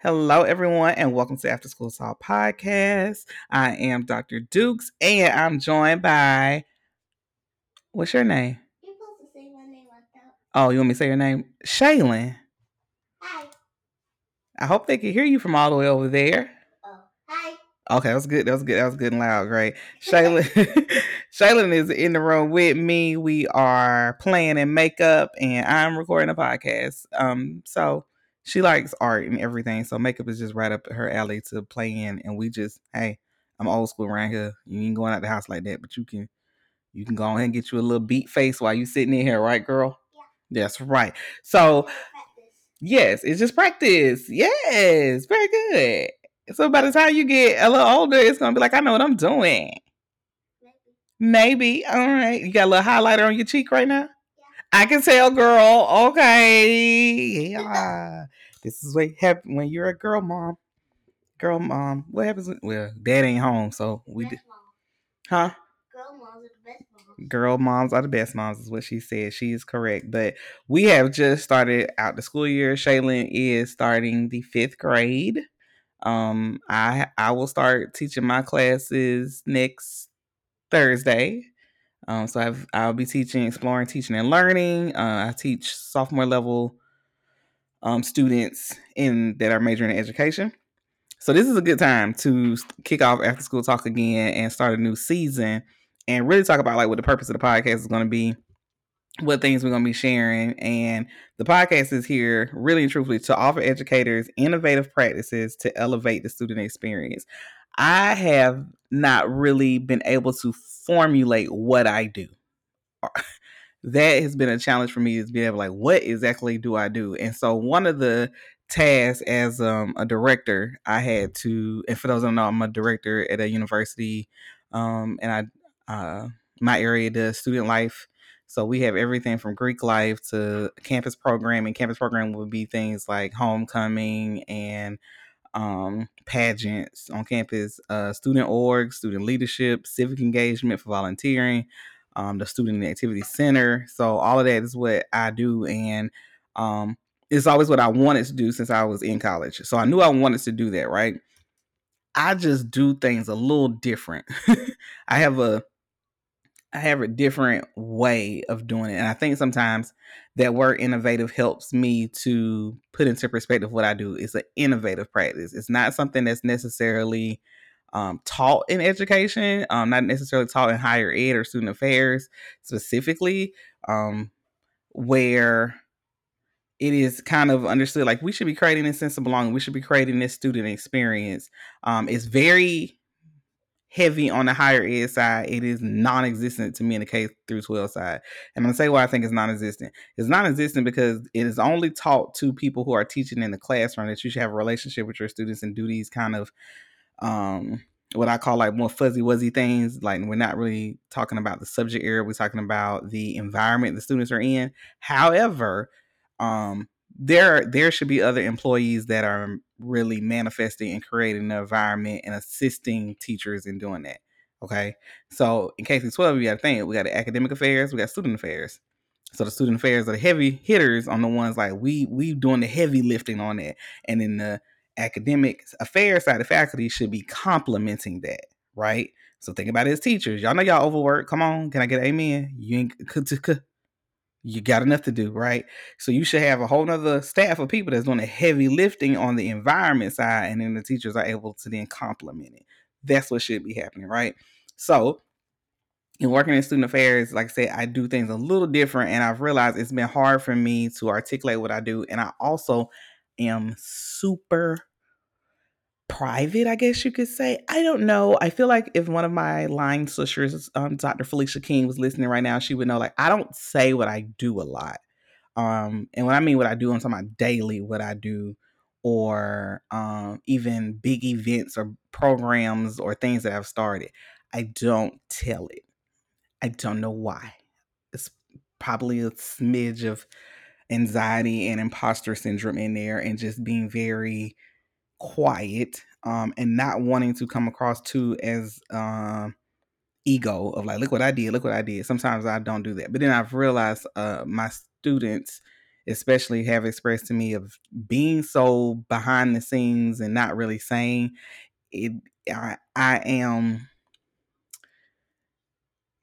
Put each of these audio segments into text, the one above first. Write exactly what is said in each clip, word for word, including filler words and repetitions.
Hello, everyone, and welcome to After School Talk podcast. I am Doctor Dukes, and I'm joined by... What's your name? You're supposed to say my name like that. Oh, you want me to say your name? Shaylin. Hi. I hope they can hear you from all the way over there. Oh, hi. Okay, that was good. That was good. That was good and loud. Great. Shaylin, Shaylin is in the room with me. We are playing in makeup, and I'm recording a podcast. Um, so... She likes art and everything, so makeup is just right up her alley to play in. And we just, hey, I'm old school around here. You ain't going out the house like that, but you can, you can go ahead and get you a little beat face while you sitting in here, right, girl? Yeah. That's right. So, practice. Yes, it's just practice. Yes, very good. So by the time you get a little older, it's gonna be like, I know what I'm doing. Maybe. Maybe. All right. You got a little highlighter on your cheek right now. I can tell, girl. Okay. Yeah. This is what happens when you're a girl mom. Girl mom. What happens when... Well, dad ain't home, so we... Best mom. Huh? Girl moms are the best moms. Girl moms are the best moms is what she said. She is correct. But we have just started out the school year. Shaylin is starting the fifth grade. Um, I I will start teaching my classes next Thursday. Um, so I've, I'll be teaching, exploring, teaching, and learning. Uh, I teach sophomore level um, students in that are majoring in education. So this is a good time to kick off After School Talk again and start a new season and really talk about like what the purpose of the podcast is going to be, what things we're going to be sharing. And the podcast is here really and truthfully to offer educators innovative practices to elevate the student experience. I have not really been able to formulate what I do. That has been a challenge for me, is being able to like, what exactly do I do? And so one of the tasks as um, a director, I had to, and for those who don't know, I'm a director at a university, um, and I, uh, my area does student life. So we have everything from Greek life to campus programming. Campus programming would be things like homecoming and um pageants on campus, uh student org, student leadership, civic engagement for volunteering, um the student activity center. So all of that is what I do, and um it's always what I wanted to do since I was in college. So I knew I wanted to do that, right? I just do things a little different. I have a I have a different way of doing it. And I think sometimes that word innovative helps me to put into perspective what I do. It's an innovative practice. It's not something that's necessarily um, taught in education, um, not necessarily taught in higher ed or student affairs specifically, um, where it is kind of understood like we should be creating this sense of belonging. We should be creating this student experience. Um, it's very... heavy on the higher ed side. It is non-existent to me in the K through twelve side. And I'm going to say why I think it's non-existent. It's non-existent because it is only taught to people who are teaching in the classroom, that you should have a relationship with your students and do these kind of um, what I call like more fuzzy wuzzy things. Like we're not really talking about the subject area. We're talking about the environment the students are in. However, um, there there should be other employees that are really manifesting and creating the environment and assisting teachers in doing that. Okay. So in K through twelve, we got to think, we got the academic affairs, we got student affairs. So the student affairs are the heavy hitters on the ones like we, we doing the heavy lifting on that. And then the academic affairs side of faculty should be complementing that. Right. So think about it as teachers. Y'all know y'all overworked. Come on. Can I get an amen? You ain't, you got enough to do, right? So you should have a whole nother staff of people that's doing the heavy lifting on the environment side, and then the teachers are able to then complement it. That's what should be happening, right? So in working in student affairs, like I said, I do things a little different, and I've realized it's been hard for me to articulate what I do. And I also am super private, I guess you could say. I don't know. I feel like if one of my line sisters, um, Doctor Felicia King, was listening right now, she would know, like, I don't say what I do a lot. Um, and when I mean what I do, I'm talking about daily what I do, or um, even big events or programs or things that I've started. I don't tell it. I don't know why. It's probably a smidge of anxiety and imposter syndrome in there, and just being very quiet, um, and not wanting to come across too as um, ego of like, look what I did, look what I did. Sometimes I don't do that. But then I've realized uh, my students, especially have expressed to me of being so behind the scenes and not really saying it. I, I am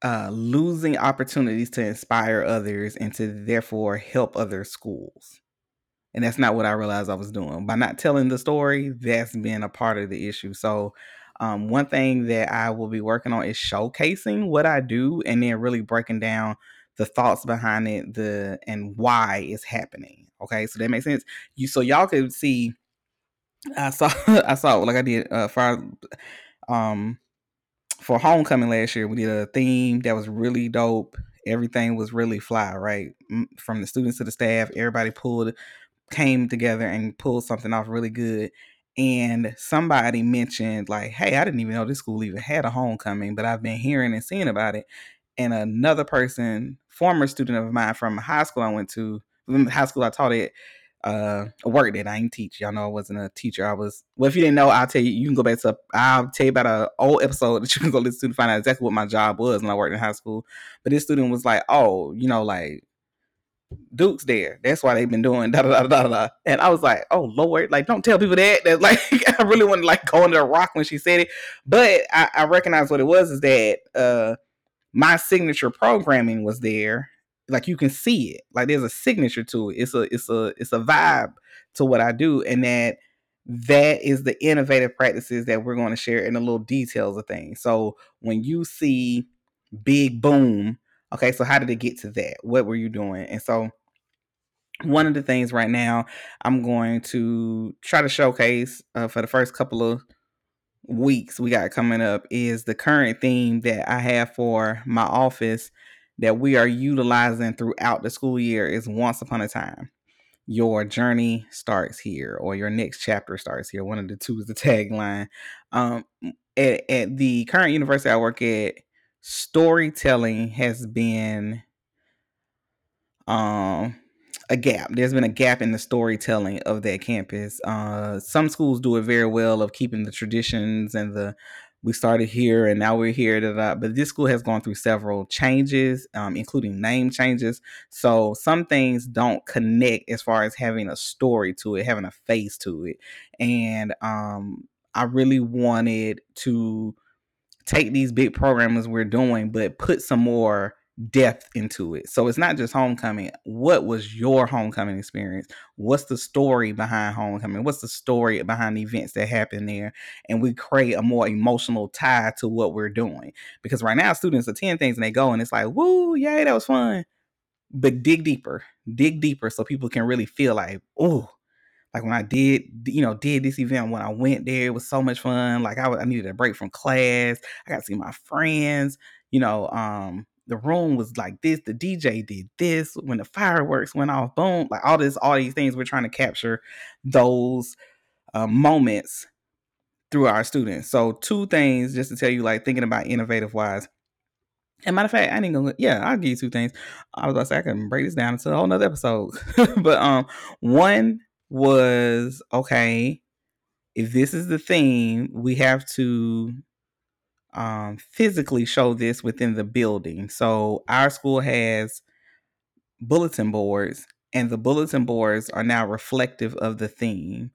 uh, losing opportunities to inspire others and to therefore help other schools. And that's not what I realized I was doing. By not telling the story, that's been a part of the issue. So um, one thing that I will be working on is showcasing what I do and then really breaking down the thoughts behind it, the and why it's happening. Okay, so that makes sense. You so y'all could see. I saw I saw like I did uh, for um for homecoming last year. We did a theme that was really dope. Everything was really fly, right? From the students to the staff, everybody pulled. came together and pulled something off really good. And somebody mentioned like, hey, I didn't even know this school even had a homecoming, but I've been hearing and seeing about it. And another person, former student of mine from high school I went to, from high school I taught at, uh, worked at. I didn't teach. Y'all know I wasn't a teacher. I was, well, if you didn't know, I'll tell you, you can go back to, I'll tell you about an old episode that you can go listen to to find out exactly what my job was when I worked in high school. But this student was like, oh, you know, like, Duke's there. That's why they've been doing da da da da da. And I was like, oh Lord, like don't tell people that. That like I really wanted to like go under a rock when she said it. But I, I recognized what it was is that uh my signature programming was there. Like you can see it. Like there's a signature to it. It's a it's a it's a vibe to what I do. And that that is the innovative practices that we're going to share in the little details of things. So when you see Big Boom, okay, so how did it get to that? What were you doing? And so one of the things right now I'm going to try to showcase uh, for the first couple of weeks we got coming up is the current theme that I have for my office that we are utilizing throughout the school year is Once Upon a Time. Your journey starts here, or your next chapter starts here. One of the two is the tagline. Um, at, at the current university I work at, storytelling has been um, a gap. There's been a gap in the storytelling of that campus. Uh, some schools do it very well of keeping the traditions and the we started here and now we're here. Da, da, but this school has gone through several changes, um, including name changes. So some things don't connect as far as having a story to it, having a face to it. And um, I really wanted to take these big programs we're doing, but put some more depth into it. So it's not just homecoming. What was your homecoming experience? What's the story behind homecoming? What's the story behind the events that happened there? And we create a more emotional tie to what we're doing. Because right now students attend things and they go and it's like, woo, yay, that was fun. But dig deeper, dig deeper so people can really feel like, oh, like when I did, you know, did this event, when I went there, it was so much fun. Like I, I needed a break from class. I got to see my friends, you know, um, the room was like this. The D J did this when the fireworks went off. Boom. Like all this, all these things we're trying to capture those uh, moments through our students. So two things just to tell you, like thinking about innovative wise. As a matter of fact, I ain't gonna, yeah, I'll give you two things. I was gonna say I can break this down into a whole nother episode. But um, one, was, okay, if this is the theme, we have to um, physically show this within the building. So our school has bulletin boards, and the bulletin boards are now reflective of the theme.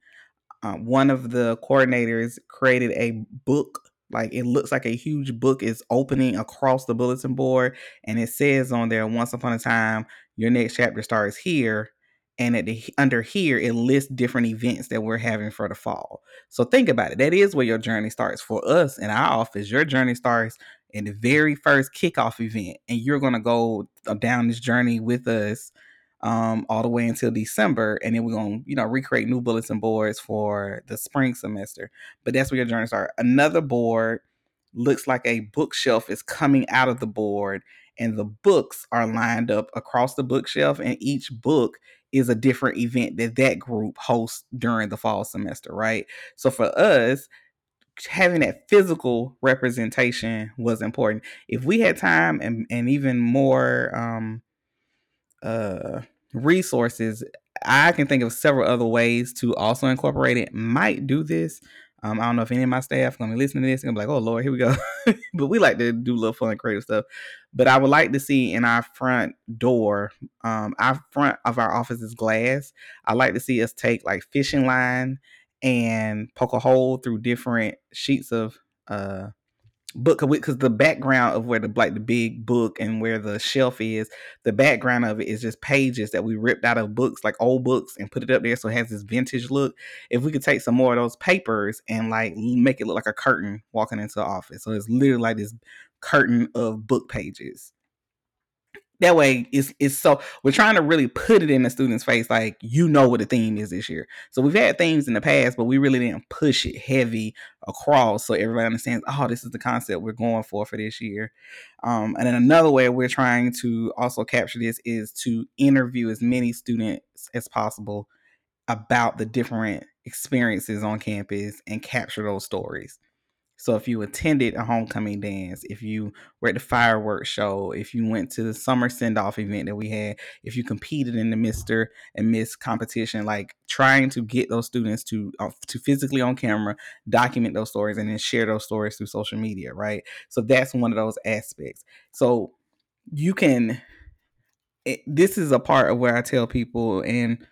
Uh, one of the coordinators created a book, like it looks like a huge book is opening across the bulletin board, and it says on there, Once Upon a Time, your next chapter starts here. And at the, under here, it lists different events that we're having for the fall. So think about it. That is where your journey starts. For us in our office, your journey starts in the very first kickoff event. And you're going to go down this journey with us um, all the way until December. And then we're going to, you know, recreate new bulletin boards for the spring semester. But that's where your journey starts. Another board looks like a bookshelf is coming out of the board. And the books are lined up across the bookshelf. And each book is a different event that that group hosts during the fall semester, right? So for us, having that physical representation was important. If we had time and, and even more um, uh, resources, I can think of several other ways to also incorporate it. Might do this. Um, I don't know if any of my staff going to be listening to this and be like, oh, Lord, here we go. But we like to do little fun, creative stuff. But I would like to see in our front door, um, our front of our office is glass. I like to see us take like fishing line and poke a hole through different sheets of uh, book. Because the background of where the like the big book and where the shelf is, the background of it is just pages that we ripped out of books, like old books, and put it up there. So it has this vintage look. If we could take some more of those papers and like make it look like a curtain walking into the office. So it's literally like this curtain of book pages. That way, it's it's so we're trying to really put it in the student's face, like, you know what the theme is this year. So we've had themes in the past, but we really didn't push it heavy across so everybody understands, oh, this is the concept we're going for for this year. Um, and then another way we're trying to also capture this is to interview as many students as possible about the different experiences on campus and capture those stories. So if you attended a homecoming dance, if you were at the fireworks show, if you went to the summer send-off event that we had, if you competed in the Mister and Miss competition, like trying to get those students to uh, to physically on camera, document those stories, and then share those stories through social media, right? So that's one of those aspects. So you can, it, this is a part of where I tell people and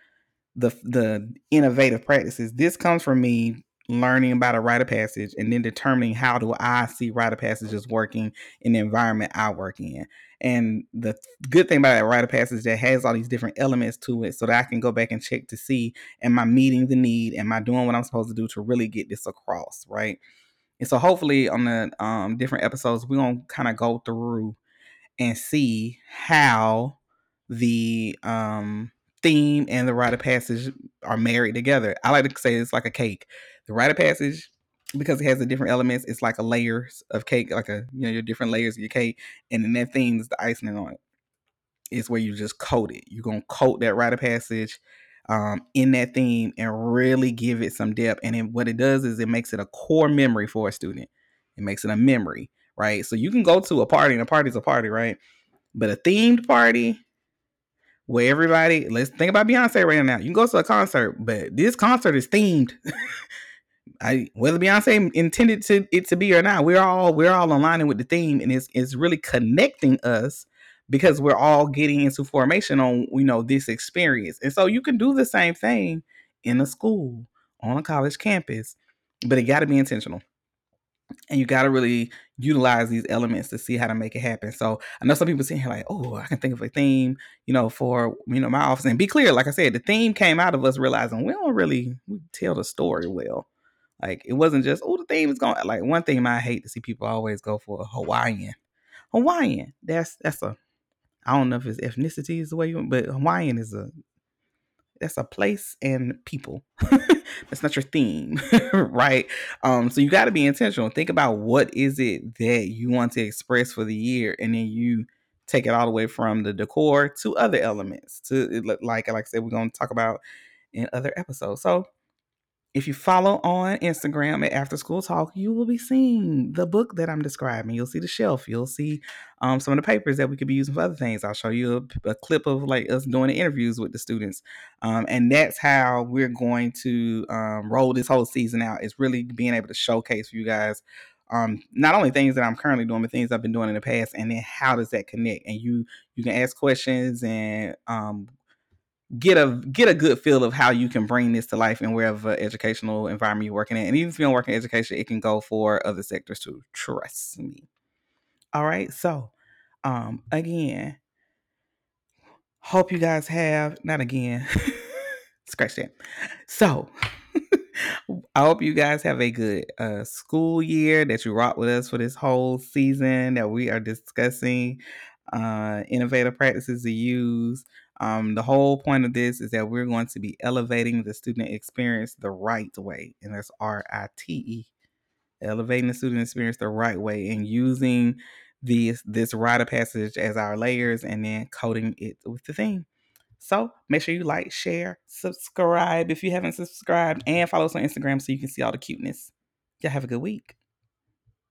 the the innovative practices, this comes from me learning about a rite of passage and then determining how do I see rite of passages working in the environment I work in. And the good thing about that rite of passage that has all these different elements to it so that I can go back and check to see, am I meeting the need? Am I doing what I'm supposed to do to really get this across, right? And so hopefully on the um, different episodes, we're going to kind of go through and see how the um, theme and the rite of passage are married together. I like to say it's like a cake. The rite of passage, because it has the different elements, it's like a layers of cake, like a, you know, your different layers of your cake. And then that theme is the icing on it. It's where you just coat it. You're going to coat that rite of passage um, in that theme and really give it some depth. And then what it does is it makes it a core memory for a student. It makes it a memory, right? So you can go to a party and a party's a party, right? But a themed party where everybody, let's think about Beyonce right now. You can go to a concert, but this concert is themed. I, whether Beyonce intended to it to be or not, we're all we're all aligning with the theme, and it's it's really connecting us because we're all getting into formation on, you know, this experience. And so you can do the same thing in a school, on a college campus, but it got to be intentional. And you got to really utilize these elements to see how to make it happen. So I know some people sitting here like, oh, I can think of a theme, you know, for, you know, my office. And be clear, like I said, the theme came out of us realizing we don't really we tell the story well. Like, it wasn't just, oh, the theme is going, like, one thing I hate to see people always go for, Hawaiian. Hawaiian, that's, that's a, I don't know if it's ethnicity is the way you, but Hawaiian is a, that's a place and people. That's not your theme, right? Um, so you got to be intentional. Think about what is it that you want to express for the year, and then you take it all the way from the decor to other elements. To like, like I said, we're going to talk about in other episodes. So if you follow on Instagram at After School Talk, you will be seeing the book that I'm describing. You'll see the shelf. You'll see um, some of the papers that we could be using for other things. I'll show you a, a clip of like us doing the interviews with the students. Um, and that's how we're going to um, roll this whole season out, is really being able to showcase for you guys um, not only things that I'm currently doing, but things I've been doing in the past. And then how does that connect? And you you can ask questions and um get a get a good feel of how you can bring this to life in wherever educational environment you're working in. And even if you don't work in education, it can go for other sectors too. Trust me. All right. So, um, again, hope you guys have, not again, scratch that. So, I hope you guys have a good uh, school year, that you rock with us for this whole season that we are discussing uh, innovative practices to use. Um, the whole point of this is that we're going to be elevating the student experience the right way. And that's R I T E. Elevating the student experience the right way and using these, this rite of passage as our layers and then coating it with the theme. So make sure you like, share, subscribe if you haven't subscribed, and follow us on Instagram so you can see all the cuteness. Y'all have a good week.